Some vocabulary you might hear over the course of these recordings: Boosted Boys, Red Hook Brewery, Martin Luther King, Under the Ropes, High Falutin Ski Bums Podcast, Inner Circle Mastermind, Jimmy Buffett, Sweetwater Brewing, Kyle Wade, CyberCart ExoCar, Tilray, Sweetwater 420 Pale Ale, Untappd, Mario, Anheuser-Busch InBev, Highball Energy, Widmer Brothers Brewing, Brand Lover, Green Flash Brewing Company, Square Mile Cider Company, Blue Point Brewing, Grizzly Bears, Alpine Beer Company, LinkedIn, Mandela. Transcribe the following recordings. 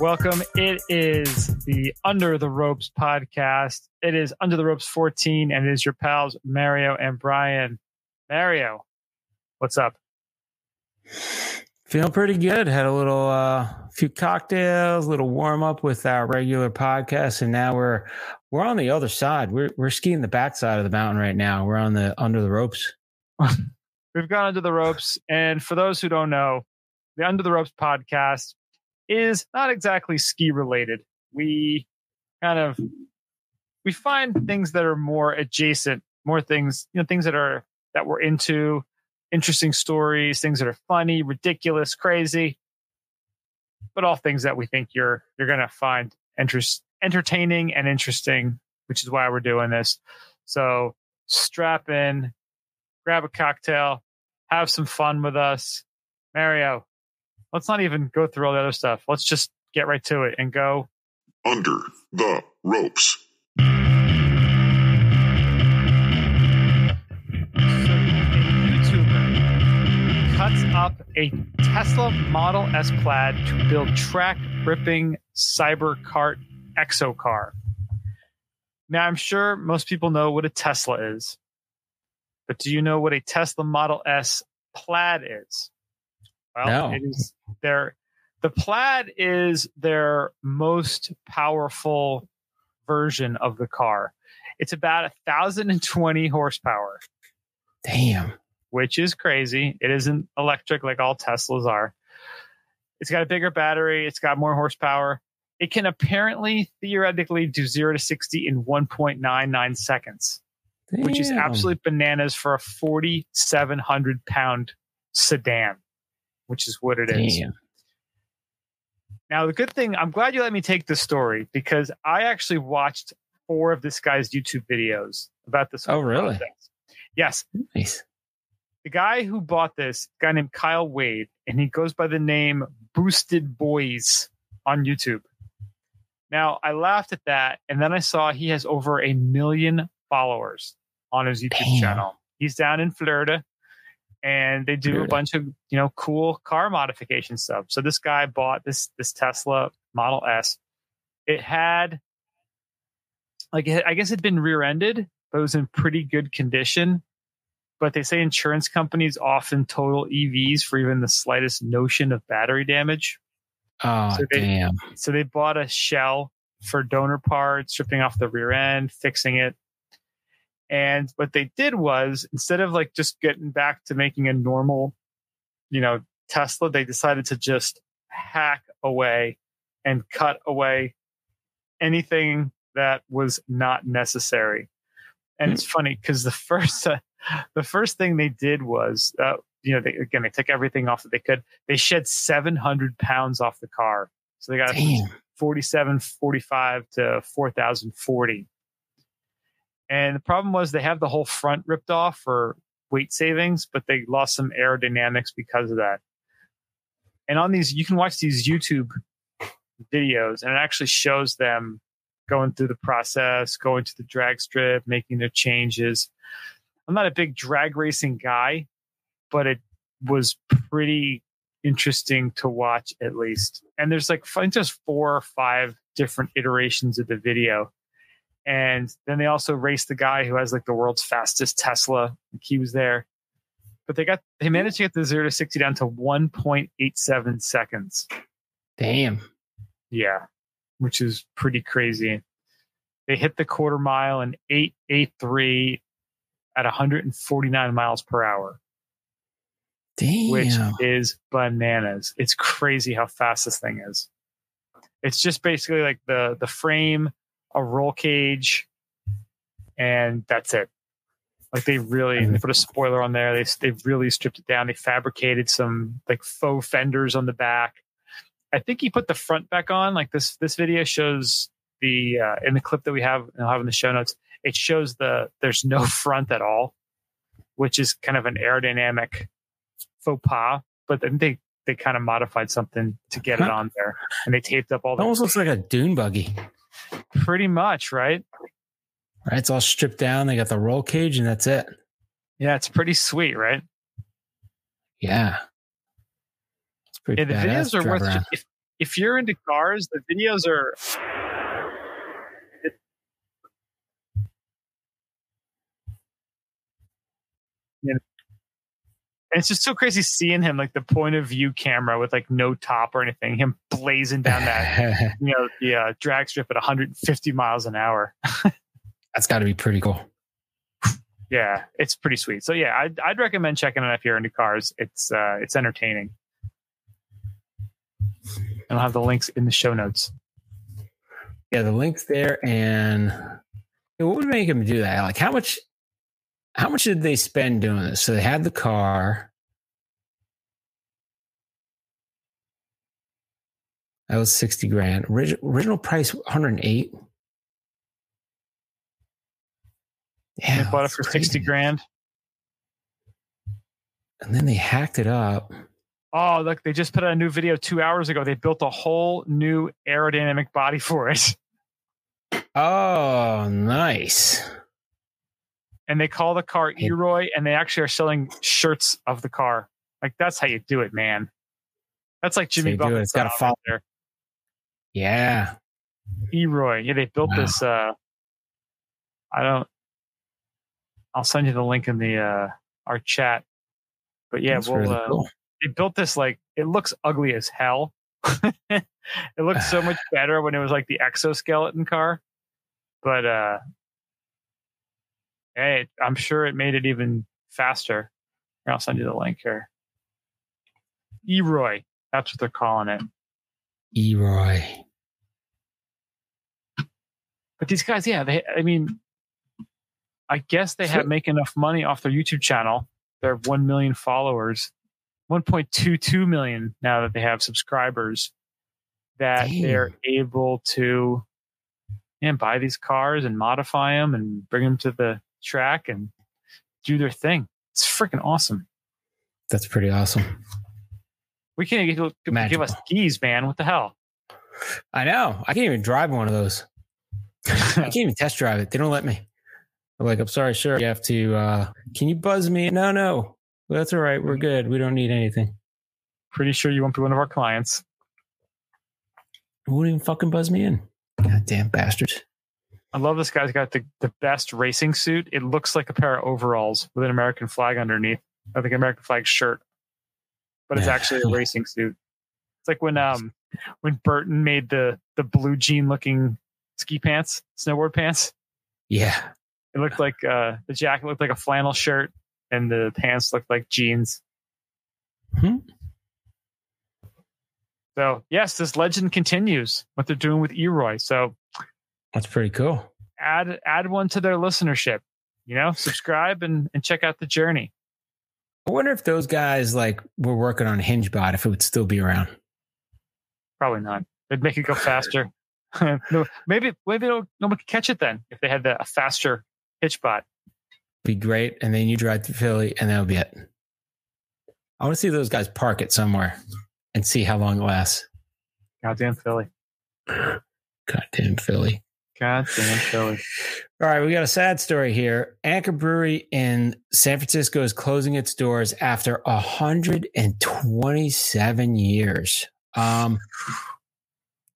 Welcome. It is the Under the Ropes podcast. It is Under the Ropes 14, and it is your pals, Mario and Brian. Mario, what's up? Feeling pretty good. Had a little, few cocktails, a little warm up with our regular podcast, and now we're on the other side. We're skiing the backside of the mountain right now. We're on the Under the Ropes. We've gone under the ropes, and for those who don't know, the Under the Ropes podcast is not exactly ski related. We find things that are more adjacent, more things, you know, things that we're into, interesting stories, things that are funny, ridiculous, crazy, but all things that we think you're going to find entertaining and interesting, which is why we're doing this. So strap in, grab a cocktail, have some fun with us. Mario, let's not even go through all the other stuff. Let's just get right to it and go under the ropes. So, a YouTuber cuts up a Tesla Model S Plaid to build track-ripping CyberCart ExoCar. Now, I'm sure most people know what a Tesla is, but do you know what a Tesla Model S Plaid is? Well, no. It is the Plaid is their most powerful version of the car. It's about 1,020 horsepower. Damn. Which is crazy. It isn't electric like all Teslas are. It's got a bigger battery. It's got more horsepower. It can apparently, theoretically, do 0 to 60 in 1.99 seconds, Damn. Which is absolutely bananas for a 4,700-pound sedan. Which is what it is. Damn. Now, the good thing, I'm glad you let me take this story because I actually watched 4 of this guy's YouTube videos about this. Oh, really? Context. Yes. Nice. The guy who bought this, a guy named Kyle Wade, and he goes by the name Boosted Boys on YouTube. Now, I laughed at that, and then I saw he has over 1 million followers on his YouTube Damn. Channel. He's down in Florida. And they do a bunch of, you know, cool car modification stuff. So this guy bought this Tesla Model S. It had, like, I guess it'd been rear-ended, but it was in pretty good condition. But they say insurance companies often total EVs for even the slightest notion of battery damage. Oh, damn. So they bought a shell for donor parts, stripping off the rear end, fixing it. And what they did was, instead of like just getting back to making a normal, you know, Tesla, they decided to just hack away and cut away anything that was not necessary. And it's funny because the first thing they did was, you know, they took everything off that they could. They shed 700 pounds off the car. So they got Damn. 4,745 to 4,040. And the problem was they have the whole front ripped off for weight savings, but they lost some aerodynamics because of that. And on these, you can watch these YouTube videos, and it actually shows them going through the process, going to the drag strip, making their changes. I'm not a big drag racing guy, but it was pretty interesting to watch, at least. And there's like just 4 or 5 different iterations of the video. And then they also raced the guy who has like the world's fastest Tesla. He was there, but they managed to get the 0 to 60 down to 1.87 seconds. Damn. Yeah, which is pretty crazy. They hit the quarter mile in 8:83 at 149 miles per hour. Damn. Which is bananas. It's crazy how fast this thing is. It's just basically like the frame, a roll cage, and that's it. Like they put a spoiler on there. They really stripped it down. They fabricated some like faux fenders on the back. I think he put the front back on. Like this video shows the in the clip that we have, and I'll have in the show notes. It shows there's no front at all, which is kind of an aerodynamic faux pas. But then they kind of modified something to get it on there, and they taped up all that. Almost looks like a dune buggy. Pretty much, right? Right, it's all stripped down. They got the roll cage, and that's it. Yeah, it's pretty sweet, right? Yeah, it's pretty. Yeah, the videos are worth. if you're into cars, the videos are... And it's just so crazy seeing him, like the point of view camera with like no top or anything, him blazing down that, you know, the drag strip at 150 miles an hour. That's got to be pretty cool. Yeah, it's pretty sweet. So yeah, I'd recommend checking it out if you're into cars. It's entertaining. And I'll have the links in the show notes. Yeah, the link's there. And what would make him do that? Like how much did they spend doing this? So they had the car. That was $60,000. Original price, 108. Yeah, they bought it for $60,000. And then they hacked it up. Oh, look, they just put out a new video 2 hours ago. They built a whole new aerodynamic body for it. Oh, nice. And they call the car E-Roy, and they actually are selling shirts of the car. Like, that's how you do it, man. That's like Jimmy Buffett. It's got to follow there. Yeah. E-Roy. Yeah, they built this. I'll send you the link in the our chat. But yeah, cool. They built this, like, it looks ugly as hell. It looks so much better when it was like the exoskeleton car. But, hey, I'm sure it made it even faster. Here, I'll send you the link here. E-Roy. That's what they're calling it. E-Roy. But these guys, yeah, I guess they make enough money off their YouTube channel. They're 1 million followers, 1.22 million now that they have subscribers, that they're able to buy these cars and modify them and bring them to the track and do their thing. It's freaking awesome. That's pretty awesome. We can't give us keys, man. What the hell? I know. I can't even drive one of those. I can't even test drive it. They don't let me. I'm like, I'm sorry, sure. You have to, can you buzz me? No. Well, that's all right. We're good. We don't need anything. Pretty sure you won't be one of our clients. It won't even fucking buzz me in. Goddamn bastards. I love this guy's got the best racing suit. It looks like a pair of overalls with an American flag underneath. I think American flag shirt. But it's actually a racing suit. It's like when Burton made the blue jean looking ski pants, snowboard pants. Yeah. It looked like the jacket looked like a flannel shirt and the pants looked like jeans. Hmm. So, yes, this legend continues what they're doing with E-Roy. So that's pretty cool. Add one to their listenership, subscribe and check out the journey. I wonder if those guys were working on HingeBot, if it would still be around. Probably not. It'd make it go faster. No, maybe no one could catch it then if they had a faster HitchBot. Be great. And then you drive to Philly and that'll be it. I want to see those guys park it somewhere. And see how long it lasts. Goddamn Philly. Goddamn Philly. Goddamn Philly. All right, we got a sad story here. Anchor Brewery in San Francisco is closing its doors after 127 years.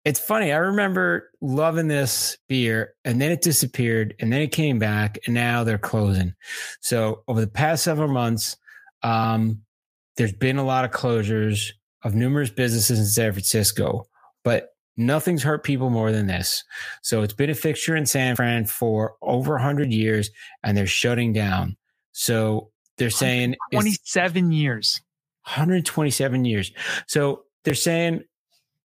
It's funny. I remember loving this beer, and then it disappeared, and then it came back, and now they're closing. So over the past several months, there's been a lot of closures of numerous businesses in San Francisco, but nothing's hurt people more than this. So it's been a fixture in San Fran for over 100 years, and they're shutting down. So they're saying... 27 years. 127 years. So they're saying,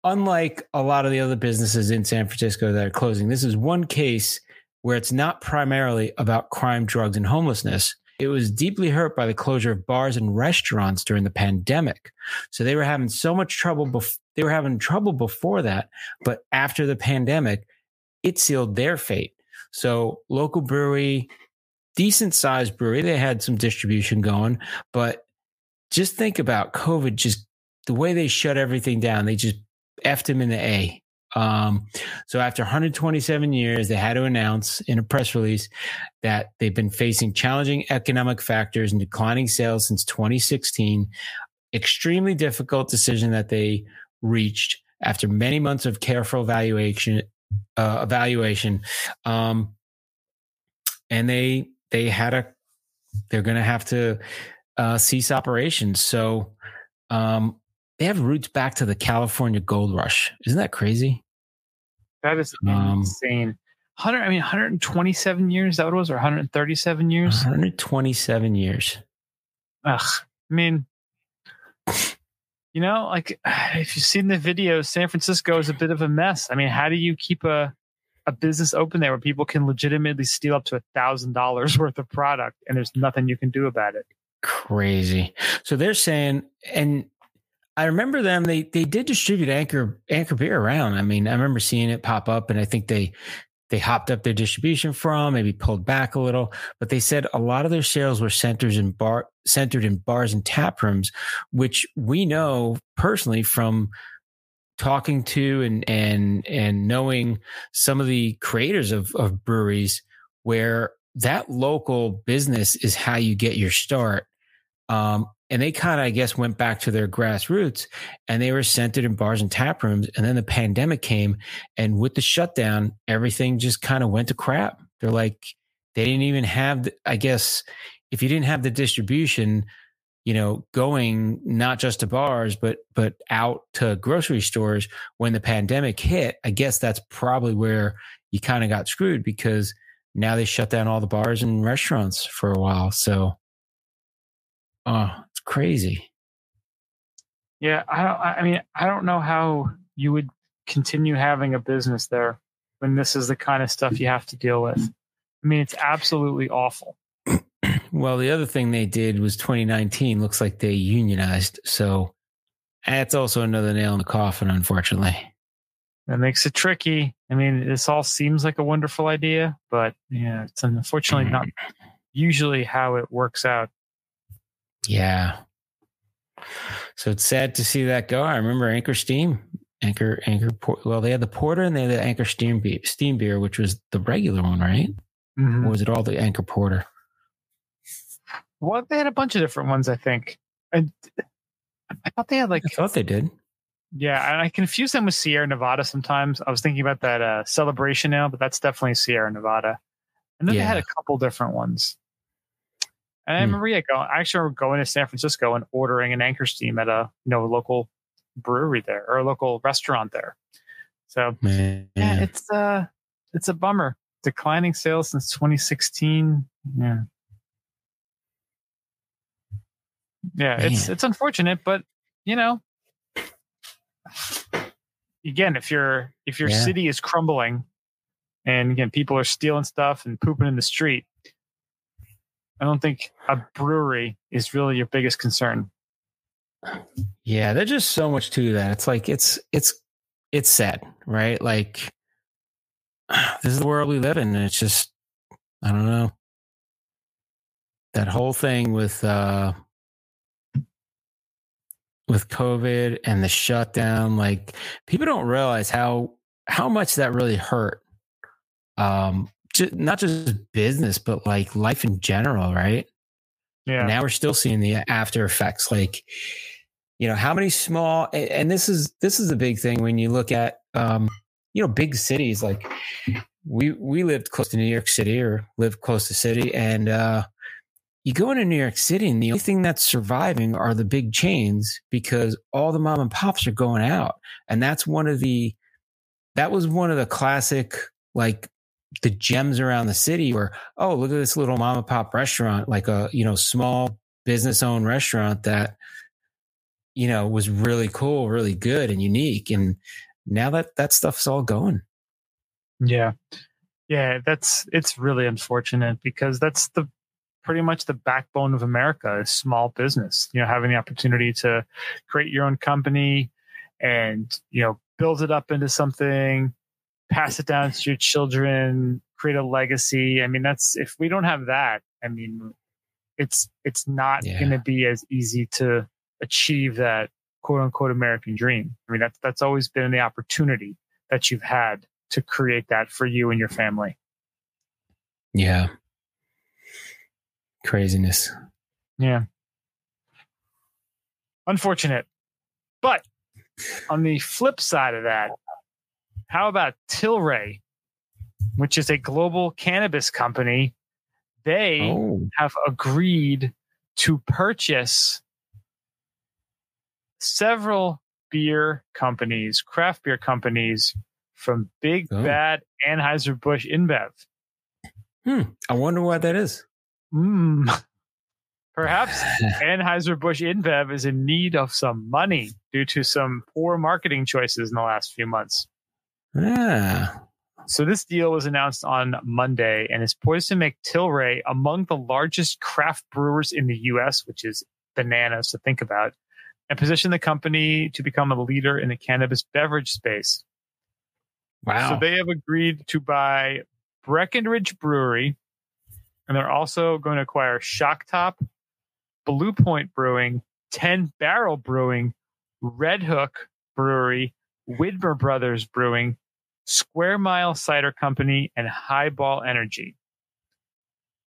unlike a lot of the other businesses in San Francisco that are closing, this is one case where it's not primarily about crime, drugs, and homelessness. It was deeply hurt by the closure of bars and restaurants during the pandemic. So they were having so much trouble. They were having trouble before that, but after the pandemic, it sealed their fate. So local brewery, decent sized brewery, they had some distribution going, but just think about COVID, just the way they shut everything down. They just effed him in the A. So after 127 years, they had to announce in a press release that they've been facing challenging economic factors and declining sales since 2016. Extremely difficult decision that they reached after many months of careful evaluation. And they're going to have to cease operations. So they have roots back to the California Gold Rush. Isn't that crazy? That is insane. 127 years. That was, or 137 years. 127 years. Ugh. I mean, you know, like if you've seen the video, San Francisco is a bit of a mess. I mean, how do you keep a business open there where people can legitimately steal up to $1,000 worth of product and there's nothing you can do about it? Crazy. So they're saying, and I remember them, they did distribute Anchor beer around. I mean, I remember seeing it pop up, and I think they hopped up their distribution from, maybe pulled back a little, but they said a lot of their sales were centered in bars and tap rooms, which we know personally from talking to and knowing some of the creators of breweries, where that local business is how you get your start. And they kind of, I guess, went back to their grassroots, and they were centered in bars and tap rooms. And then the pandemic came, and with the shutdown, everything just kind of went to crap. They're like, they didn't even have, I guess, if you didn't have the distribution, you know, going not just to bars, but out to grocery stores when the pandemic hit, I guess that's probably where you kind of got screwed, because now they shut down all the bars and restaurants for a while. So, it's crazy. Yeah, I don't know how you would continue having a business there when this is the kind of stuff you have to deal with. I mean, it's absolutely awful. Well, the other thing they did was 2019. Looks like they unionized, so that's also another nail in the coffin, unfortunately. That makes it tricky. I mean, this all seems like a wonderful idea, but yeah, it's unfortunately not usually how it works out. Yeah. So it's sad to see that go. I remember Anchor Steam. Well, they had the porter and they had the Anchor Steam beer, which was the regular one, right? Mm-hmm. Or was it all the Anchor porter? Well, they had a bunch of different ones, I think. I thought they had I thought they did. Yeah, and I confuse them with Sierra Nevada sometimes. I was thinking about that Celebration now, but that's definitely Sierra Nevada. And then they had a couple different ones. And I remember going to San Francisco and ordering an Anchor Steam at a local brewery there, or a local restaurant there. So yeah, it's a bummer. Declining sales since 2016. Yeah, it's unfortunate, but you know, again, if your city is crumbling, and again, people are stealing stuff and pooping in the street, I don't think a brewery is really your biggest concern. Yeah, there's just so much to that. It's like it's sad, right? Like, this is the world we live in, and it's just, I don't know. That whole thing with COVID and the shutdown, like, people don't realize how much that really hurt. Not just business, but like life in general, right? Yeah. Now we're still seeing the after effects. Like, you know, how many small, and this is the big thing when you look at, you know, big cities. Like we lived close to New York City, or lived close to city, and you go into New York City, and the only thing that's surviving are the big chains, because all the mom and pops are going out, and that was one of the classic, like, the gems around the city were, oh, look at this little mom and pop restaurant, like a, you know, small business owned restaurant that, you know, was really cool, really good and unique. And now that stuff's all going. Yeah. Yeah. It's really unfortunate, because that's pretty much the backbone of America is small business, you know, having the opportunity to create your own company and, you know, build it up into something, pass it down to your children, create a legacy. I mean, that's, if we don't have that, I mean, it's not going to be as easy to achieve that quote unquote American dream. I mean, that's always been the opportunity that you've had to create that for you and your family. Yeah. Craziness. Yeah. Unfortunate, but On the flip side of that, how about Tilray, which is a global cannabis company? They have agreed to purchase several beer companies, craft beer companies from big, bad Anheuser-Busch InBev. I wonder why that is. Perhaps Anheuser-Busch InBev is in need of some money due to some poor marketing choices in the last few months. Yeah. So this deal was announced on Monday and is poised to make Tilray among the largest craft brewers in the U.S., which is bananas to think about, and position the company to become a leader in the cannabis beverage space. Wow. So they have agreed to buy Breckenridge Brewery, and they're also going to acquire Shock Top, Blue Point Brewing, 10 Barrel Brewing, Red Hook Brewery, Widmer Brothers Brewing, Square Mile Cider Company, and Highball Energy.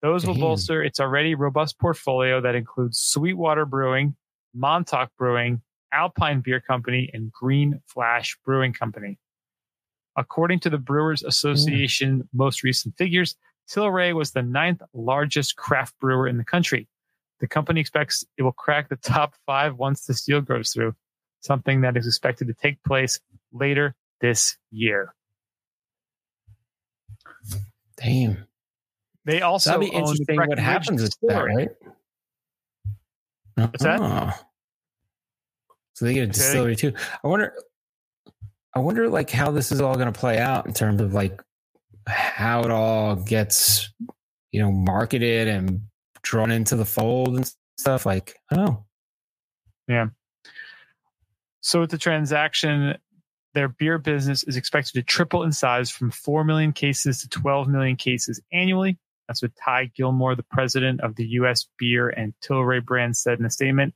Those will bolster its already robust portfolio that includes Sweetwater Brewing, Montauk Brewing, Alpine Beer Company, and Green Flash Brewing Company. According to the Brewers Association most recent figures, Tilray was the 9th largest craft brewer in the country. The company expects it will crack the top 5 once this deal goes through, something that is expected to take place later this year. Damn. They also that'd be interesting what happens with that, right? What's that? So they get a distillery too. I wonder like how this is all going to play out in terms of like how it all gets, you know, marketed and drawn into the fold and stuff. Like, yeah. So with the transaction, their beer business is expected to triple in size from 4 million cases to 12 million cases annually. That's what Ty Gilmore, the president of the U.S. Beer and Tilray brand, said in a statement.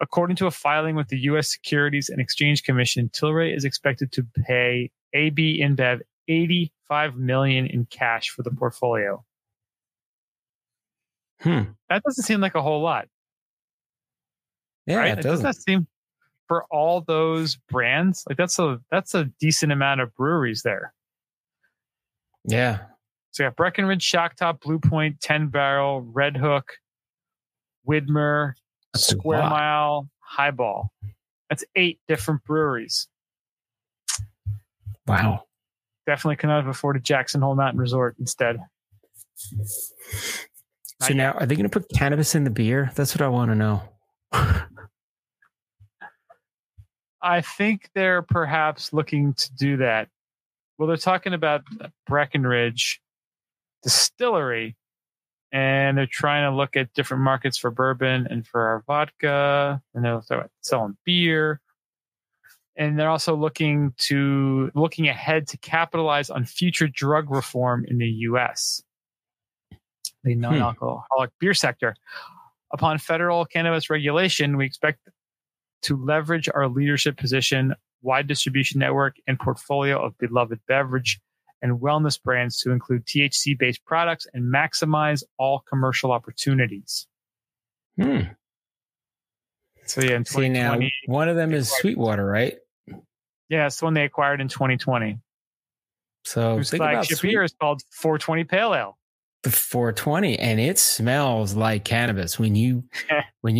According to a filing with the U.S. Securities and Exchange Commission, Tilray is expected to pay AB InBev $85 million in cash for the portfolio. That doesn't seem like a whole lot. Yeah, right? It doesn't seem for all those brands. Like that's a decent amount of breweries there. Yeah. So you got Breckenridge, Shock Top, Blue Point, 10 Barrel, Red Hook, Widmer, that's Square Mile, Highball. That's 8 different breweries. Wow. Definitely could not have afforded Jackson Hole Mountain Resort instead. So now, are they going to put cannabis in the beer? That's what I want to know. I think they're perhaps looking to do that. Well, they're talking about Breckenridge Distillery, and they're trying to look at different markets for bourbon and for our vodka, and they're selling beer. And they're also looking ahead to capitalize on future drug reform in the U.S., the non-alcoholic beer sector. Upon federal cannabis regulation, we expect to leverage our leadership position, wide distribution network, and portfolio of beloved beverage and wellness brands to include THC-based products and maximize all commercial opportunities. So yeah, in 2020, now, one of them is Sweetwater, right? Yeah, it's the one they acquired in 2020. So whose flagship beer is called 420 Pale Ale. The 420, and it smells like cannabis. When you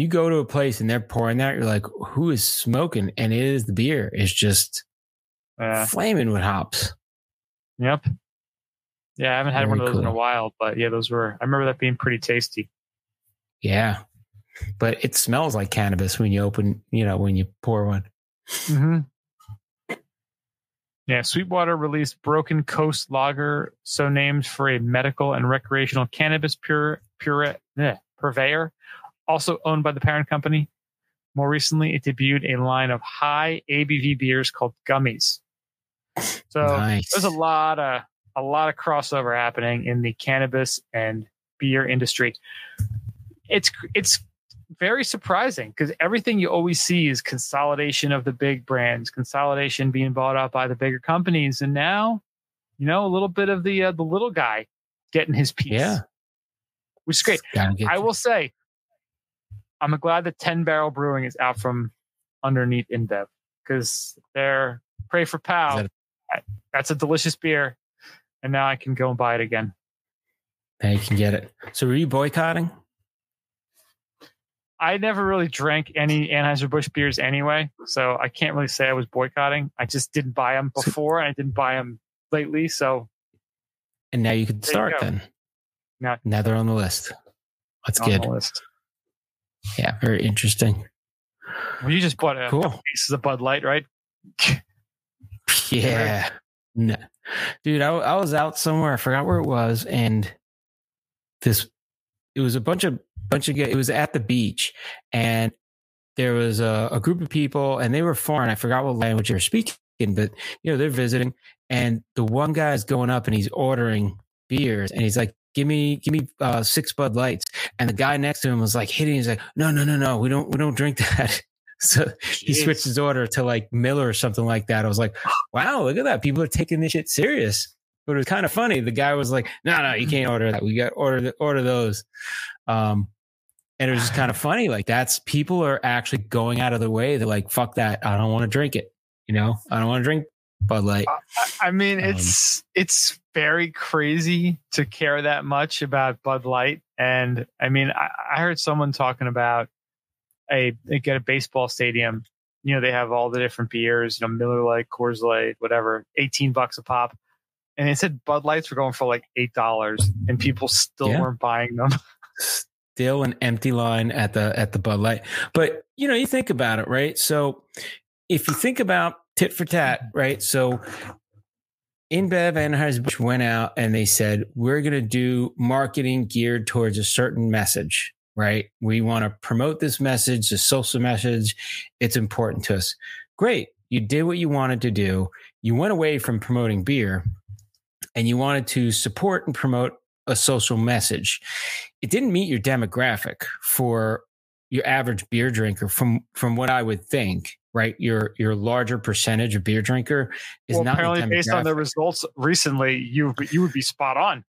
go to a place and they're pouring that, you're like, who is smoking? And it is the beer. It's just flaming with hops. Yep. Yeah, I haven't had one of those in a while, but yeah, those were. I remember that being pretty tasty. Yeah. But it smells like cannabis when you open, you know, when you pour one. Yeah, Sweetwater released Broken Coast Lager, so named for a medical and recreational cannabis purveyor, also owned by the parent company. More recently, it debuted a line of high ABV beers called Gummies. So there's a lot of crossover happening in the cannabis and beer industry. It's very surprising because everything you always see is consolidation of the big brands, consolidation being bought out by the bigger companies. And now, you know, a little bit of the little guy getting his piece, which is great. I will say, I'm glad that 10 Barrel Brewing is out from underneath InBev. because they're Pray for Pow. That's a delicious beer. And now I can go and buy it again. Now you can get it. So were you boycotting? I never really drank any Anheuser-Busch beers anyway, so I can't really say I was boycotting. I just didn't buy them before, and I didn't buy them lately. So, and now you can start then. Now they're on the list. That's good. Yeah, very interesting. Well, you just bought a couple pieces of Bud Light, right? Yeah. No. Dude, I was out somewhere. I forgot where it was, and it was a bunch of guys. It was at the beach, and there was a group of people, and they were foreign. I forgot what language they were speaking, but they're visiting. And the one guy is going up and he's ordering beers, and he's like, "Give me 6 Bud Lights." And the guy next to him was like hitting. He's like, "No, we don't drink that." So he switched his order to like Miller or something like that. I was like, wow, look at that. People are taking this shit serious. But it was kind of funny. The guy was like, no, you can't order that. We got order those. And it was just kind of funny. Like people are actually going out of their way. They're like, fuck that. I don't want to drink it. I don't want to drink Bud Light. I mean, it's very crazy to care that much about Bud Light. And I mean, I heard someone talking about a baseball stadium. They have all the different beers, Miller Lite, Coors Light, whatever, $18 a pop. And they said Bud Lights were going for like $8, and people still weren't buying them. Still an empty line at the Bud Light. But you think about it, right? So if you think about tit for tat, right? So InBev and Anheuser-Busch went out and they said, we're going to do marketing geared towards a certain message, right? We want to promote this message, the social message. It's important to us. Great. You did what you wanted to do. You went away from promoting beer and you wanted to support and promote a social message. It didn't meet your demographic for your average beer drinker from what I would think, right? Your larger percentage of beer drinker is not apparently based on the results recently. You would be spot on.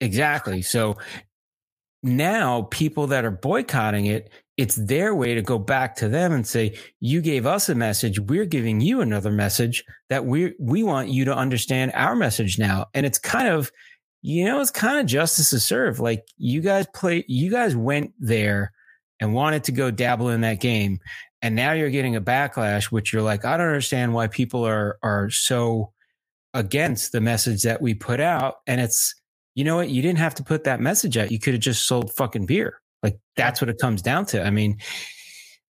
Exactly. So now people that are boycotting it, it's their way to go back to them and say, you gave us a message. We're giving you another message that we want you to understand our message now. And it's kind of, it's kind of justice to serve. Like you guys went there and wanted to go dabble in that game. And now you're getting a backlash, which you're like, I don't understand why people are so against the message that we put out. And it's, you know what? You didn't have to put that message out. You could have just sold fucking beer. Like that's what it comes down to. I mean,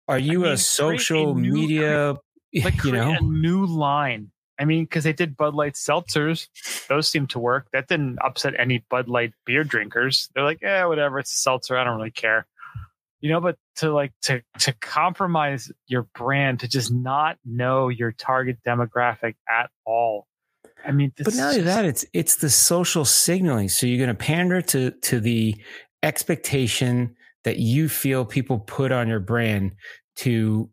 a social media? Create a new line. I mean, because they did Bud Light seltzers; those seemed to work. That didn't upset any Bud Light beer drinkers. They're like, whatever. It's a seltzer. I don't really care. But to compromise your brand, to just not know your target demographic at all. I mean, but not only that, it's the social signaling. So you're going to pander to the expectation that you feel people put on your brand to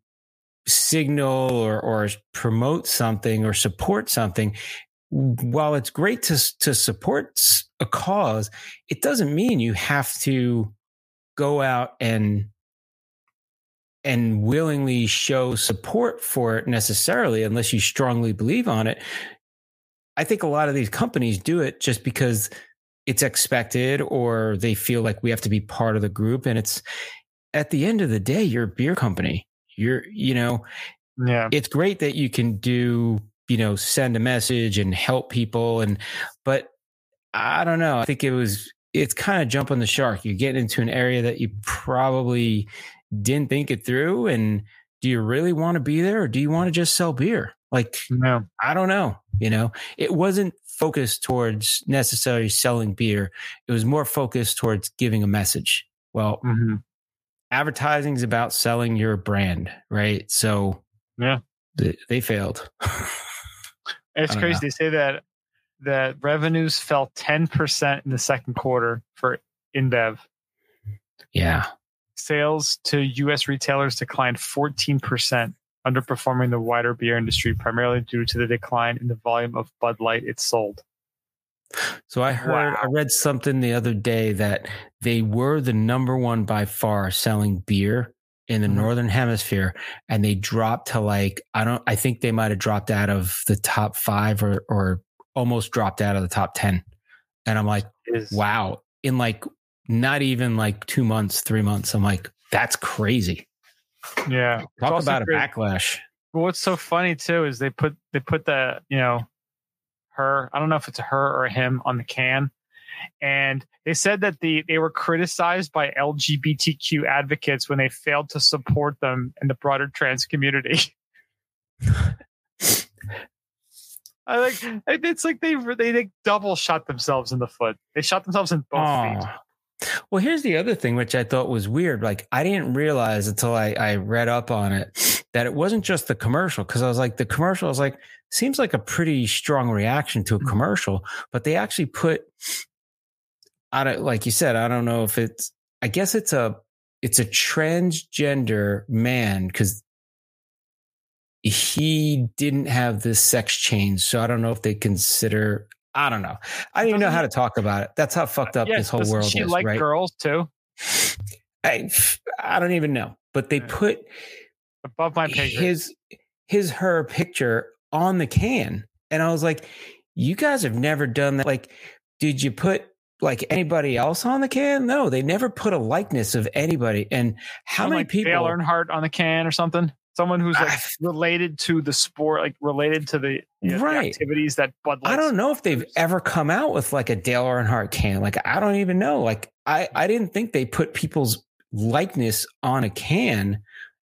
signal or promote something or support something. While it's great to support a cause, it doesn't mean you have to go out and willingly show support for it necessarily, unless you strongly believe on it. I think a lot of these companies do it just because it's expected, or they feel like we have to be part of the group. And it's at the end of the day, you're a beer company. It's great that you can send a message and help people. But I don't know. I think it's kind of jumping the shark. You're getting into an area that you probably didn't think it through. And do you really want to be there, or do you want to just sell beer? Like, no. I don't know. It wasn't focused towards necessarily selling beer. It was more focused towards giving a message. Well, advertising is about selling your brand, right? So they failed. It's crazy. They say that revenues fell 10% in the second quarter for InBev. Yeah. Sales to U.S. retailers declined 14%. Underperforming the wider beer industry, primarily due to the decline in the volume of Bud Light it sold. So I heard, I read something the other day that they were the number one by far selling beer in the Northern Hemisphere, and they dropped to like, I think they might've dropped out of the top five or almost dropped out of the top 10. And I'm like, wow. In like, not even like 2 months, 3 months. I'm like, that's crazy. Yeah. Talk about a backlash. Well, what's so funny too, is they put the, you know, her, I don't know if it's a her or a him on the can. And they said that they were criticized by LGBTQ advocates when they failed to support them in the broader trans community. I like it's like they double shot themselves in the foot. They shot themselves in both feet. Well, here's the other thing, which I thought was weird. Like, I didn't realize until I read up on it that it wasn't just the commercial, because I was like, the commercial is like, seems like a pretty strong reaction to a commercial, but they actually put, I don't, like you said, I don't know if it's, I guess it's a transgender man, because he didn't have this sex change. So I don't know if they consider, I don't know. I don't even know how to talk about it. That's how fucked up this whole world is, like, right? Girls too. I don't even know, but they put above my picture her picture on the can. And I was like, you guys have never done that. Like, did you put like anybody else on the can? No, they never put a likeness of anybody. And how many like people? Dale Earnhardt on the can or something? Someone who's like related to the sport, like related to the, you know, the activities that Bud Light. I don't know if they've ever come out with like a Dale Earnhardt can. Like, I don't even know. Like, I didn't think they put people's likeness on a can,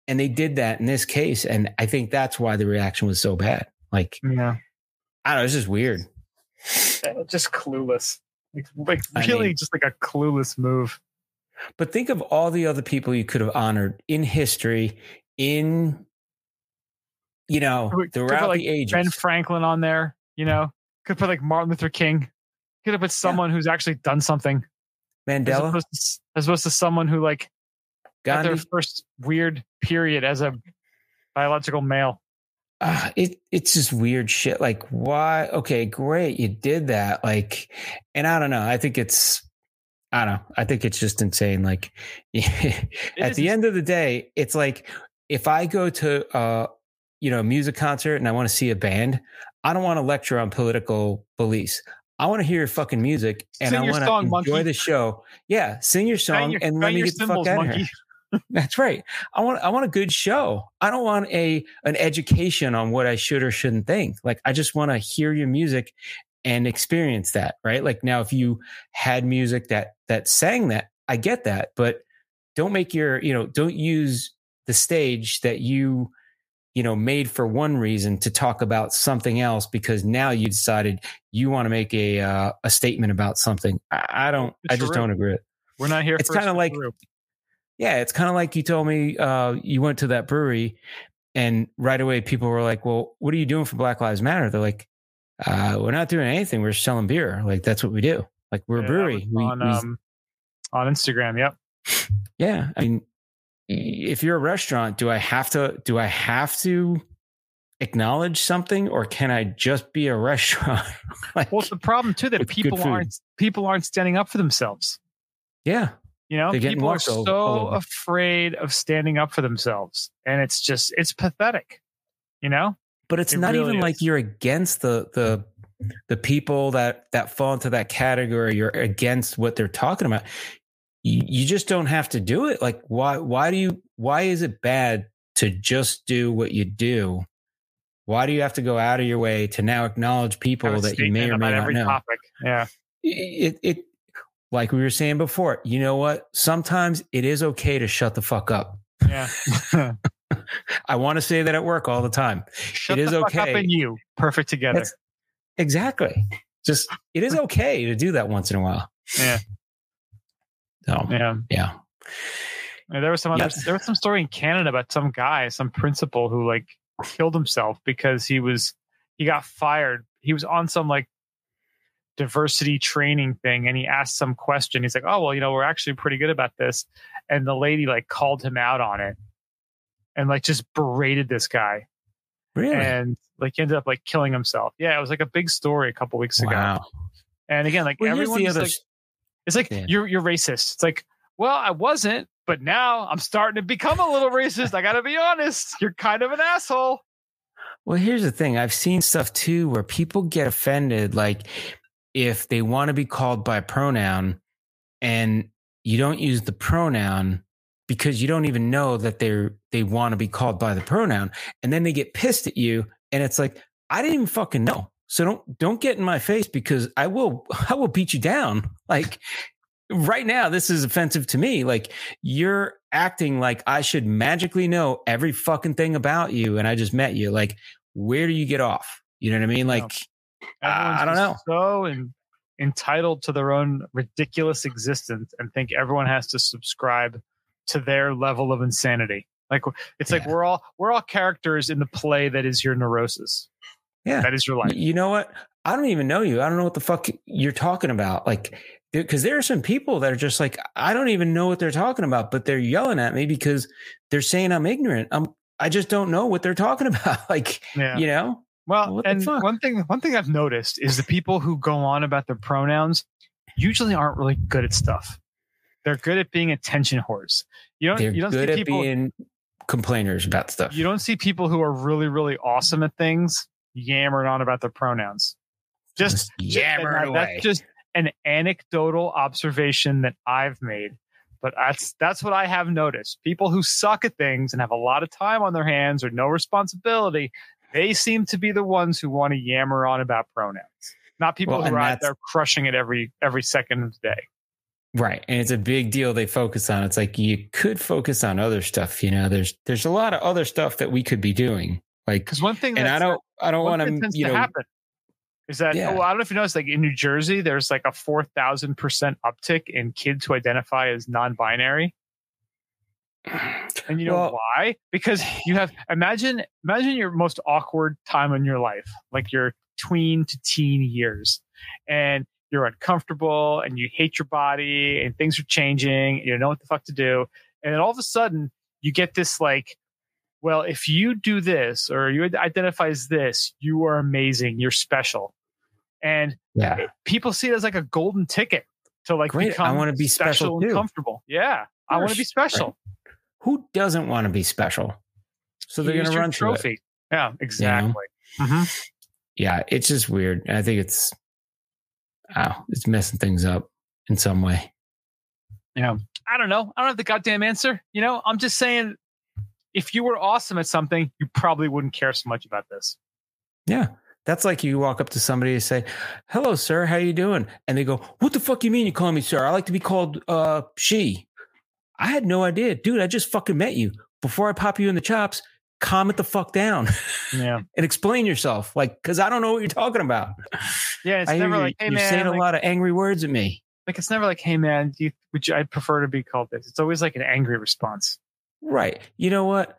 and they did that in this case. And I think that's why the reaction was so bad. Like, I don't know. It's just weird. Just clueless. Like really, I mean, just like a clueless move. But think of all the other people you could have honored in history, in, you know, throughout put like the ages. Ben Franklin on there, you know, could put like Martin Luther King. Could have put someone who's actually done something. Mandela, as opposed to someone who like got their first weird period as a biological male. It's just weird shit. Like, why? Okay, great, you did that. Like, and I don't know. I think it's just insane. Like, at the end of the day, it's like if I go to a music concert and I want to see a band, I don't want to lecture on political beliefs. I want to hear your fucking music and I want to enjoy the show. Yeah, sing your song and let me get the fuck out of here. That's right. I want a good show. I don't want an education on what I should or shouldn't think. Like, I just want to hear your music and experience that, right? Like, now if you had music that sang that, I get that, but don't make don't use the stage that you made for one reason to talk about something else because now you decided you want to make a statement about something. I just don't agree with it. We're not here for it. It's kind of like group. Yeah, it's kind of like you told me you went to that brewery and right away people were like, well, what are you doing for Black Lives Matter? They're like, we're not doing anything. We're selling beer. Like, that's what we do. Like, we're a brewery. On Instagram. Yep. Yeah. I mean, if you're a restaurant, do I have to acknowledge something or can I just be a restaurant? Like, well, it's the problem too, that people aren't standing up for themselves. Yeah. You know, people are so afraid of standing up for themselves, and it's pathetic, you know, but it's not even like you're against the people that fall into that category. You're against what they're talking about. You just don't have to do it. Like, why is it bad to just do what you do? Why do you have to go out of your way to now acknowledge people that you may or may not know? Topic. Yeah. Like we were saying before, you know what? Sometimes it is okay to shut the fuck up. Yeah. I want to say that at work all the time. Shut it is the fuck okay. Up and you. Perfect together. That's, exactly. Just, it is okay to do that once in a while. Yeah. So, yeah. There was some story in Canada about some guy, some principal who like killed himself because he got fired. He was on some like diversity training thing and he asked some question. He's like, oh, well, you know, we're actually pretty good about this. And the lady like called him out on it and like just berated this guy. Really? And like he ended up like killing himself. Yeah, it was like a big story a couple weeks ago. And again, like everyone's like, it's like you're racist. It's like, well, I wasn't, but now I'm starting to become a little racist. I got to be honest. You're kind of an asshole. Well, here's the thing. I've seen stuff too, where people get offended. Like if they want to be called by a pronoun and you don't use the pronoun because you don't even know that they want to be called by the pronoun. And then they get pissed at you. And it's like, I didn't even fucking know. So don't get in my face because I will beat you down. Like right now, this is offensive to me. Like you're acting like I should magically know every fucking thing about you. And I just met you. Like, where do you get off? You know what I mean? Like, I don't know. So entitled to their own ridiculous existence and think everyone has to subscribe to their level of insanity. Like it's like we're all characters in the play that is your neurosis. Yeah. That is your life. You know what? I don't even know you. I don't know what the fuck you're talking about. Like, because there are some people that are just like, I don't even know what they're talking about, but they're yelling at me because they're saying I'm ignorant. I just don't know what they're talking about. Like, you know? Well, and one thing I've noticed is the people who go on about their pronouns usually aren't really good at stuff. They're good at being attention whores. You don't good see people at being complainers about stuff. You don't see people who are really, really awesome at things yammering on about their pronouns. Just yammering away. That's just an anecdotal observation that I've made, but that's what I have noticed. People who suck at things and have a lot of time on their hands or no responsibility, they seem to be the ones who want to yammer on about pronouns. Not people who are out there crushing it every second of the day. Right. And it's a big deal they focus on. It's like you could focus on other stuff. You know, there's a lot of other stuff that we could be doing. Like, because one thing, and I don't want to, you know, happen is that, well, I don't know if you noticed, like in New Jersey, there's like a 4,000% uptick in kids who identify as non-binary. And you know why? Because you have, imagine your most awkward time in your life, like your tween to teen years, and you're uncomfortable and you hate your body and things are changing. And you don't know what the fuck to do. And then all of a sudden you get this like, well, if you do this or you identify as this, you are amazing. You're special. And people see it as like a golden ticket to like, great, become I want to be special and too. Comfortable. Yeah. I want to be special. Right. Who doesn't want to be special? So they're going to run through it. Yeah, exactly. You know? Mm-hmm. Yeah. It's just weird. I think it's messing things up in some way. Yeah. I don't know. I don't have the goddamn answer. You know, I'm just saying, if you were awesome at something, you probably wouldn't care so much about this. Yeah. That's like you walk up to somebody and say, hello, sir, how you doing? And they go, what the fuck you mean you call me sir? I like to be called she. I had no idea. Dude, I just fucking met you. Before I pop you in the chops, calm it the fuck down. Yeah. And explain yourself. Like, because I don't know what you're talking about. Yeah, it's never like, hey, man. You're saying like, a lot of angry words at me. Like, it's never like, hey, man, I'd prefer to be called this. It's always like an angry response. Right. You know what?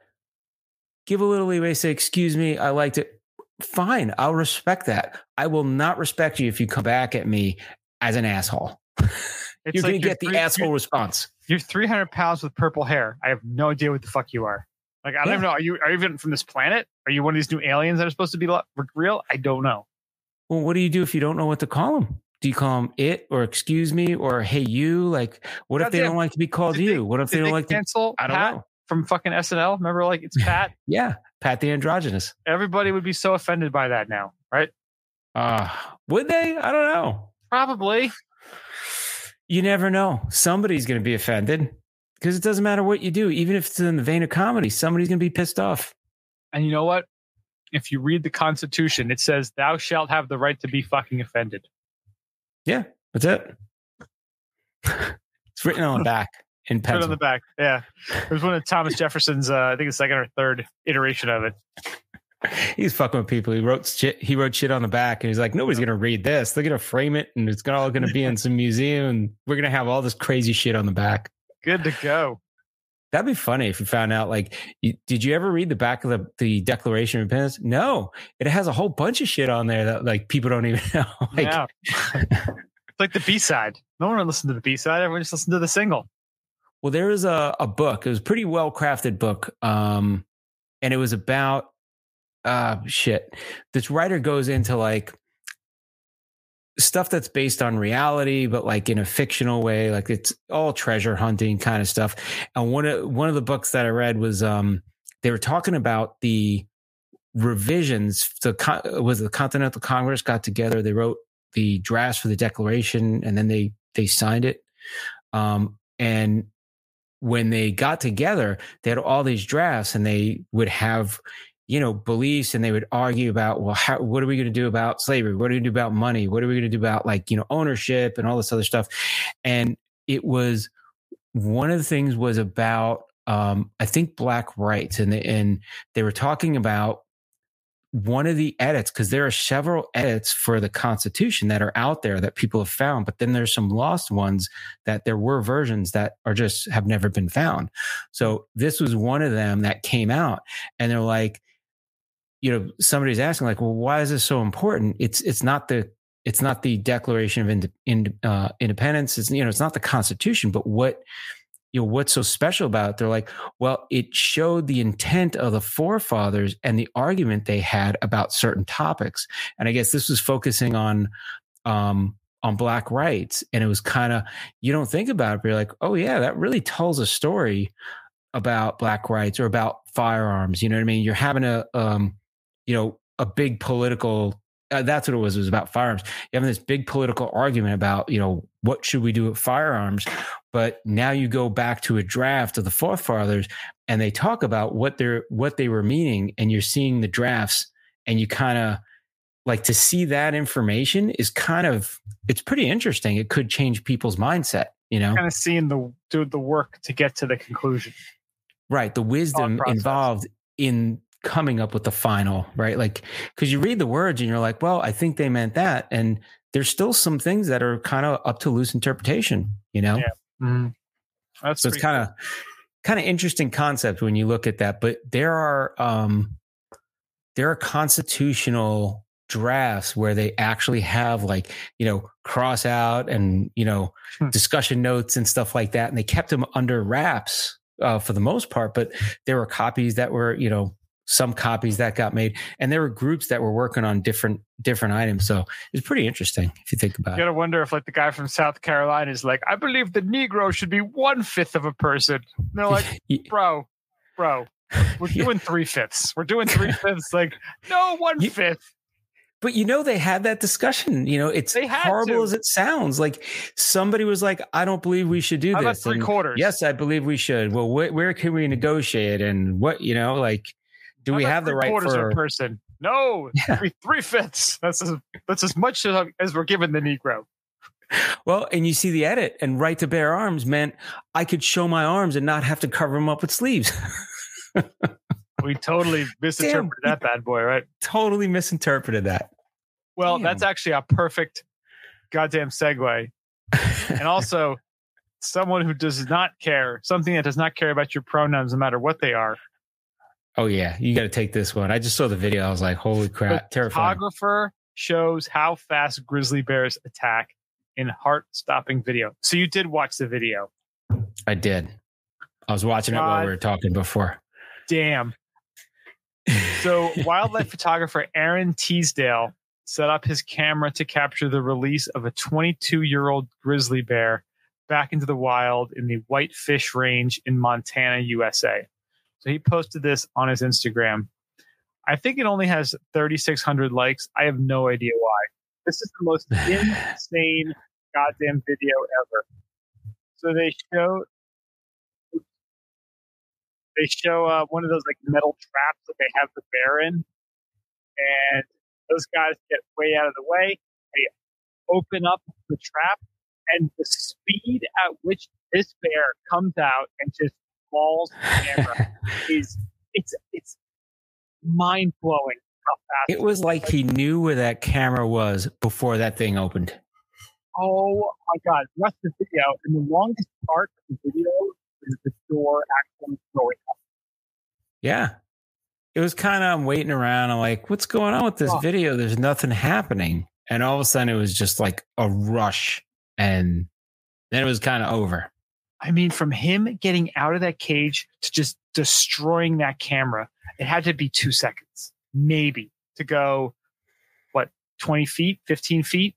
Give a little leeway. Say, excuse me, I liked it. Fine. I'll respect that. I will not respect you if you come back at me as an asshole. You're like going to get the asshole response. You're 300 pounds with purple hair. I have no idea what the fuck you are. Like, I don't even know. Are you even from this planet? Are you one of these new aliens that are supposed to be real? I don't know. Well, what do you do if you don't know what to call them? Do you call them it or excuse me or hey you? Like, what if they don't like to be called you? What if they don't like to cancel? I don't know. From fucking SNL, remember? Like, it's Pat. Yeah, Pat the androgynous. Everybody would be so offended by that now, right? Would they? I don't know. Probably. You never know. Somebody's going to be offended because it doesn't matter what you do, even if it's in the vein of comedy. Somebody's going to be pissed off. And you know what? If you read the Constitution, it says, "Thou shalt have the right to be fucking offended." Yeah, that's it. It's written on the back in pencil. Written on the back, yeah. It was one of Thomas Jefferson's, I think, the second or third iteration of it. He's fucking with people. He wrote shit on the back, and he's like, nobody's gonna read this. They're gonna frame it, and it's all gonna be in some museum, and we're gonna have all this crazy shit on the back. Good to go. That'd be funny if you found out. Like, did you ever read the back of the Declaration of Independence? No, it has a whole bunch of shit on there that like people don't even know. Like, yeah. It's like the B side. No one listened to the B side. Everyone just listened to the single. Well, there was a book. It was a pretty well crafted book, and it was about this writer goes into like stuff that's based on reality, but like in a fictional way, like it's all treasure hunting kind of stuff. And one of the books that I read was, they were talking about the revisions. The Continental Congress got together. They wrote the drafts for the Declaration, and then they signed it. And when they got together, they had all these drafts, and they would have, you know, beliefs, and they would argue about, well, what are we going to do about slavery? What are we going to do about money? What are we going to do about, like, you know, ownership and all this other stuff? And it was, one of the things was about, I think, Black rights, and they were talking about one of the edits, because there are several edits for the Constitution that are out there that people have found, but then there's some lost ones that there were versions that are just have never been found. So this was one of them that came out, and they're like, you know, somebody's asking, like, well, why is this so important? It's not the Declaration of Independence. It's, you know, it's not the Constitution, but what, you know, what's so special about it? They're like, well, it showed the intent of the forefathers and the argument they had about certain topics. And I guess this was focusing on Black rights. And it was kind of, you don't think about it, but you're like, oh yeah, that really tells a story about Black rights or about firearms. You know what I mean? You're having a big political, that's what it was. It was about firearms. You're having this big political argument about, you know, what should we do with firearms? But now you go back to a draft of the forefathers, and they talk about what they were meaning, and you're seeing the drafts, and you kind of like to see that information is kind of, it's pretty interesting. It could change people's mindset, you know, kind of seeing the work to get to the conclusion, right? The wisdom involved in coming up with the final, right? Like, because you read the words and you're like, well, I think they meant that, and there's still some things that are kind of up to loose interpretation, you know. Yeah. Mm-hmm. That's so it's kind of interesting concept when you look at that. But there are constitutional drafts where they actually have, like, you know, cross out and, you know, discussion notes and stuff like that, and they kept them under wraps for the most part. But there were copies that were, you know, some copies that got made, and there were groups that were working on different items. So it's pretty interesting if you think about it. You gotta wonder if, like, the guy from South Carolina is like, I believe the Negro should be 1/5 of a person. And they're like, bro, we're doing 3/5. We're doing 3/5. Like, no, 1/5. But, you know, they had that discussion. You know, it's horrible as it sounds. Like, somebody was like, I don't believe we should do this. How about 3/4? Yes, I believe we should. Well, where can we negotiate? And what, you know, like, do we have the right for a person? No, yeah. 3/5. That's as much as we're giving the Negro. Well, and you see the edit, and right to bear arms meant I could show my arms and not have to cover them up with sleeves. We totally misinterpreted that bad boy, right? Totally misinterpreted that. Well, that's actually a perfect goddamn segue. And also, someone who does not care, something that does not care about your pronouns, no matter what they are. Oh yeah, you got to take this one. I just saw the video. I was like, "Holy crap!" Terrifying. Photographer shows how fast grizzly bears attack in heart-stopping video. So you did watch the video. I did. I was watching it while we were talking before. Damn. So wildlife photographer Aaron Teasdale set up his camera to capture the release of a 22-year-old grizzly bear back into the wild in the Whitefish Range in Montana, USA. So he posted this on his Instagram. I think it only has 3,600 likes. I have no idea why. This is the most insane goddamn video ever. So they show one of those, like, metal traps that they have the bear in, and those guys get way out of the way. They open up the trap, and the speed at which this bear comes out and just balls camera is it's mind blowing how fast it was. Like, he knew where that camera was before that thing opened. Oh my god, watch the video. And the longest part of the video is the door actually going up. Yeah. It was kind of, I'm waiting around, I'm like, what's going on with this video? There's nothing happening. And all of a sudden it was just like a rush, and then it was kind of over. I mean, from him getting out of that cage to just destroying that camera, it had to be 2 seconds, maybe, to go, what, 20 feet, 15 feet?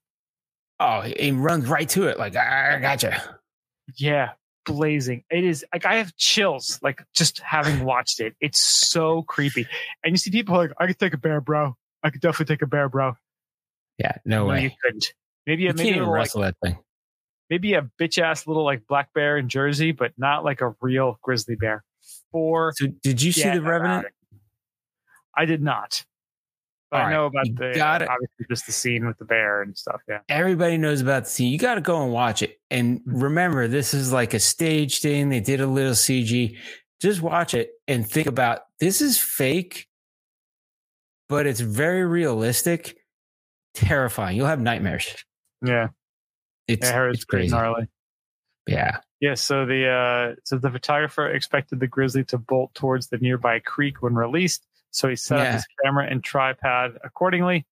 Oh, he runs right to it. Like, I gotcha. Yeah. Blazing. It is like, I have chills, like just having watched it. It's so creepy. And you see people like, I could take a bear, bro. I could definitely take a bear, bro. Yeah. No way. You couldn't. Maybe you can't even wrestle that thing. Maybe a bitch ass little like black bear in Jersey, but not like a real grizzly bear. So did you see The Revenant? I did not. But I know about obviously just the scene with the bear and stuff. Yeah. Everybody knows about the scene. You got to go and watch it. And remember, this is like a stage thing. They did a little CG. Just watch it and think about, this is fake, but it's very realistic. Terrifying. You'll have nightmares. Yeah. It's crazy. Gnarly. Yeah. Yeah. So the photographer expected the grizzly to bolt towards the nearby creek when released. So he set up his camera and tripod accordingly.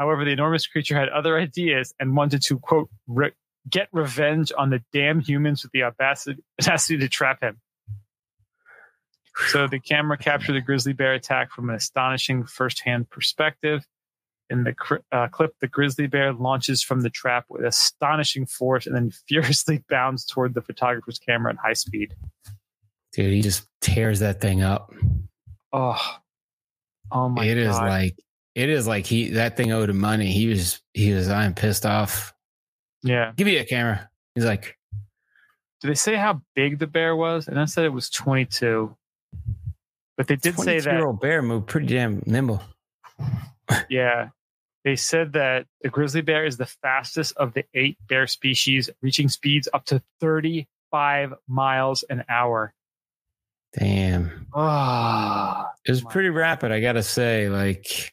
However, the enormous creature had other ideas and wanted to, quote, get revenge on the damn humans with the audacity to trap him. So the camera captured the grizzly bear attack from an astonishing first-hand perspective. In the clip, the grizzly bear launches from the trap with astonishing force and then furiously bounds toward the photographer's camera at high speed. Dude, he just tears that thing up. Oh my God. It is like that thing owed him money. He was I'm pissed off. Yeah. Give me a camera. He's like, do they say how big the bear was? And I said it was 22. But they did say that 22-year-old bear moved pretty damn nimble. Yeah. They said that the grizzly bear is the fastest of the 8 bear species, reaching speeds up to 35 miles an hour. Damn. Oh, it was pretty rapid, I gotta say. Like,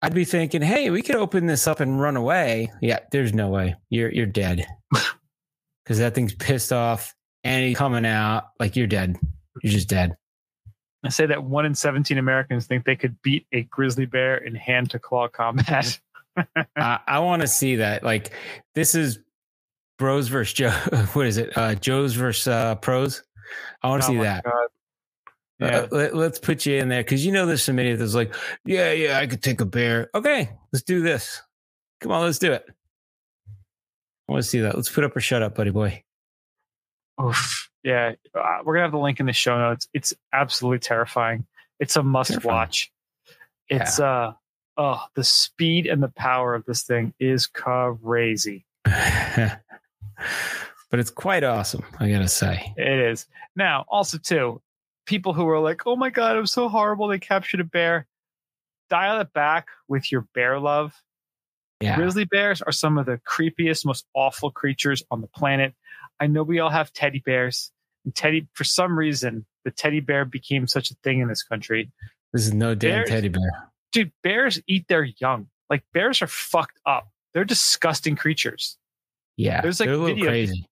I'd be thinking, hey, we could open this up and run away. Yeah, there's no way. You're dead. Because that thing's pissed off and he's coming out. Like, you're dead. You're just dead. I say that 1 in 17 Americans think they could beat a grizzly bear in hand-to-claw combat. I want to see that. Like, this is bros versus Joe. What is it? Joes versus pros. I want to see that. God. Yeah. Let's put you in there because you know there's so many that's like, yeah, I could take a bear. Okay, let's do this. Come on, let's do it. I want to see that. Let's put up or shut up, buddy boy. Oof. Yeah, we're going to have the link in the show notes. It's absolutely terrifying. It's a must-watch. It's, the speed and the power of this thing is crazy. But it's quite awesome, I gotta say. It is. Now, also, too, people who are like, oh my God, it was so horrible, they captured a bear. Dial it back with your bear love. Yeah. Grizzly bears are some of the creepiest, most awful creatures on the planet. I know we all have teddy bears. And for some reason, the teddy bear became such a thing in this country. This is no damn teddy bear. Dude, bears eat their young. Like, bears are fucked up. They're disgusting creatures. Yeah, there's like a little crazy.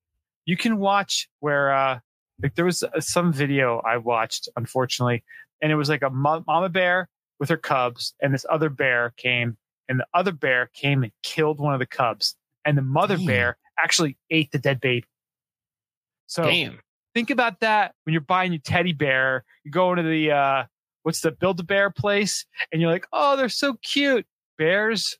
You can watch where there was some video I watched, unfortunately, and it was like a mama bear with her cubs, and this other bear came, and the other bear came and killed one of the cubs, and the mother bear actually ate the dead baby. So think about that when you're buying your teddy bear. You go into the Build-A-Bear place, and you're like, oh, they're so cute. Bears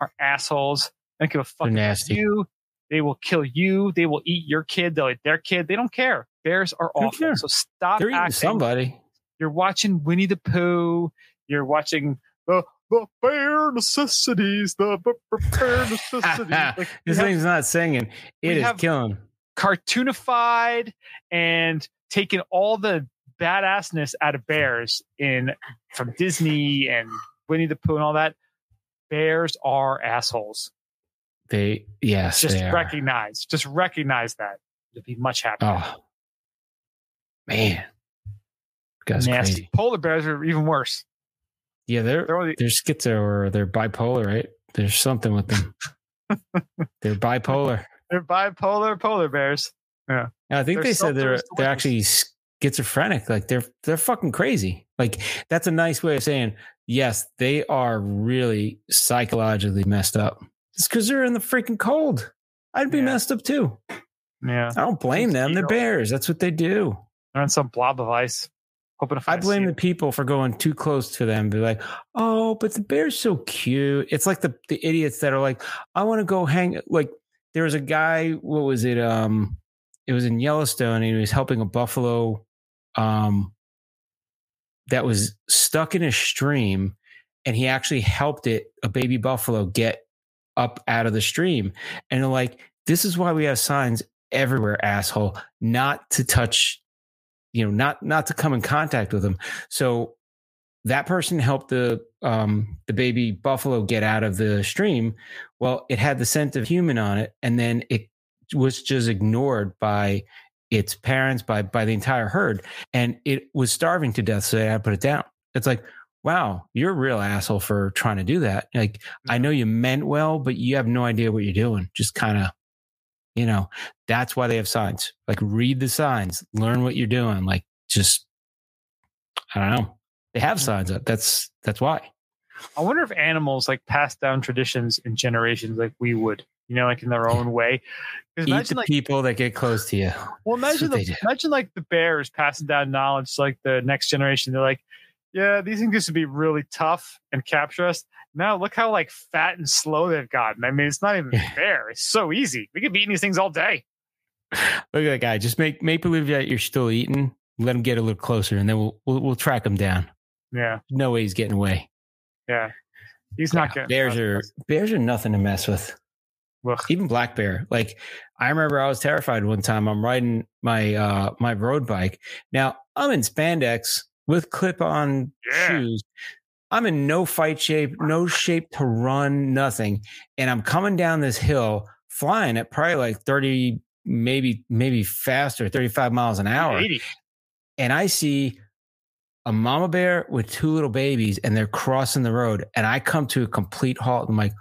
are assholes. I don't give a fuck about you. They will kill you. They will eat your kid. They'll eat their kid. They don't care. Bears are awful. So stop acting. They're eating somebody. You're watching Winnie the Pooh. You're watching the Bear Necessities. The Bear Necessities. Like, this thing's not singing. It is killing. Cartoonified and taken all the badassness out of bears from Disney and Winnie the Pooh and all that. Bears are assholes. Just recognize that. You'll be much happier. Oh, man, that's crazy. Polar bears are even worse. Yeah, they're schizo or they're bipolar, right? There's something with them. They're bipolar. They're bipolar polar bears. Yeah, I think they said they're actually schizophrenic. Like they're fucking crazy. Like that's a nice way of saying yes, they are really psychologically messed up. It's because they're in the freaking cold. I'd be messed up too. Yeah. I don't blame them. They're bears. That's what they do. They're on some blob of ice. Hoping to find I blame the people for going too close to them. They're like, oh, but the bear's so cute. It's like the idiots that are like, I want to go hang. Like there was a guy, what was it? It was in Yellowstone, and he was helping a buffalo that was stuck in a stream, and he actually helped it, a baby buffalo, get up out of the stream. And they're like, this is why we have signs everywhere, asshole, not to touch, you know, not to come in contact with them. So that person helped the baby buffalo get out of the stream. Well, it had the scent of human on it, and then it was just ignored by its parents, by the entire herd, and it was starving to death. So they had to put it down. It's like, wow, you're a real asshole for trying to do that. Like, I know you meant well, but you have no idea what you're doing. Just kind of, you know, that's why they have signs. Like, read the signs, learn what you're doing. Like, just, I don't know. They have signs up. That's why. I wonder if animals like pass down traditions in generations like we would. You know, like in their own way. Eat imagine, the like, people that get close to you. Well, imagine like the bears passing down knowledge to like the next generation. They're like, yeah, these things used to be really tough and capture us. Now look how like fat and slow they've gotten. I mean, it's not even fair. It's so easy. We could be eating these things all day. Look at that guy. Just make believe that you're still eating. Let them get a little closer, and then we'll track them down. Yeah. No way he's getting away. Yeah. He's not getting bears are nothing to mess with. Ugh. Even black bear. Like, I remember I was terrified one time. I'm riding my my road bike. Now, I'm in spandex with clip-on shoes. I'm in no fight shape, no shape to run, nothing. And I'm coming down this hill flying at probably like 30, maybe faster, 35 miles an hour. 80. And I see a mama bear with two little babies, and they're crossing the road. And I come to a complete halt. I'm like,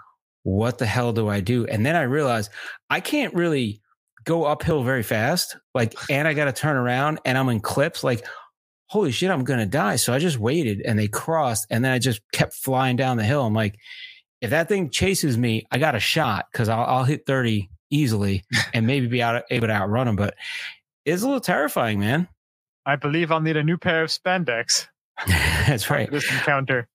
what the hell do I do? And then I realized I can't really go uphill very fast. Like, and I got to turn around, and I'm in clips. Like, holy shit, I'm going to die. So I just waited, and they crossed, and then I just kept flying down the hill. I'm like, if that thing chases me, I got a shot, because I'll hit 30 easily and maybe be able to outrun them. But it's a little terrifying, man. I believe I'll need a new pair of spandex. That's right. This encounter.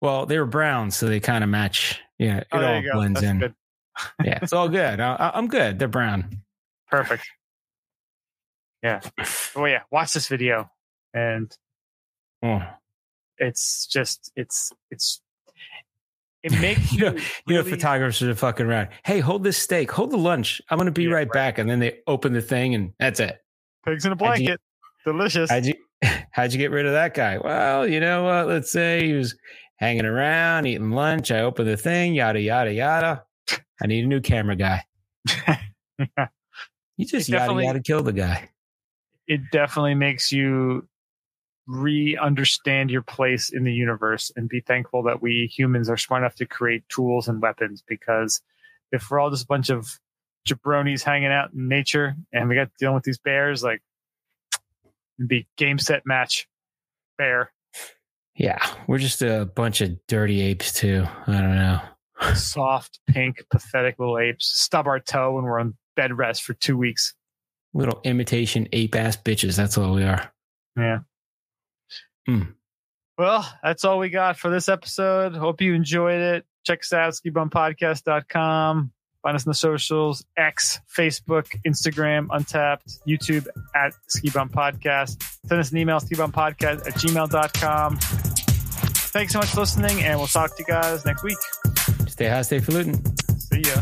Well, they were brown, so they kind of match. Yeah, it all blends in. Good. Yeah, it's all good. I'm good. They're brown. Perfect. Yeah. Oh, yeah. Watch this video. And it's just, it makes you. You know, photographers are fucking around. Hey, hold this steak. Hold the lunch. I'm going to be right back. And then they open the thing, and that's it. Pigs in a blanket. Delicious. How'd you get rid of that guy? Well, you know what? Let's say he was hanging around, eating lunch. I open the thing, yada, yada, yada. I need a new camera guy. Yeah. You just yada, yada, kill the guy. It definitely makes you re-understand your place in the universe and be thankful that we humans are smart enough to create tools and weapons, because if we're all just a bunch of jabronis hanging out in nature and we got dealing with these bears, like, it'd be game, set, match, bear. Yeah, we're just a bunch of dirty apes, too. I don't know. Soft, pink, pathetic little apes. Stub our toe when we're on bed rest for 2 weeks. Little imitation ape-ass bitches. That's all we are. Yeah. Well, that's all we got for this episode. Hope you enjoyed it. Check us out, skibumpodcast.com. Find us on the socials, X, Facebook, Instagram, Untapped, YouTube at Ski Bump Podcast. Send us an email, skibumpodcast@gmail.com. Thanks so much for listening, and we'll talk to you guys next week. Stay high, stay falutin'. See ya.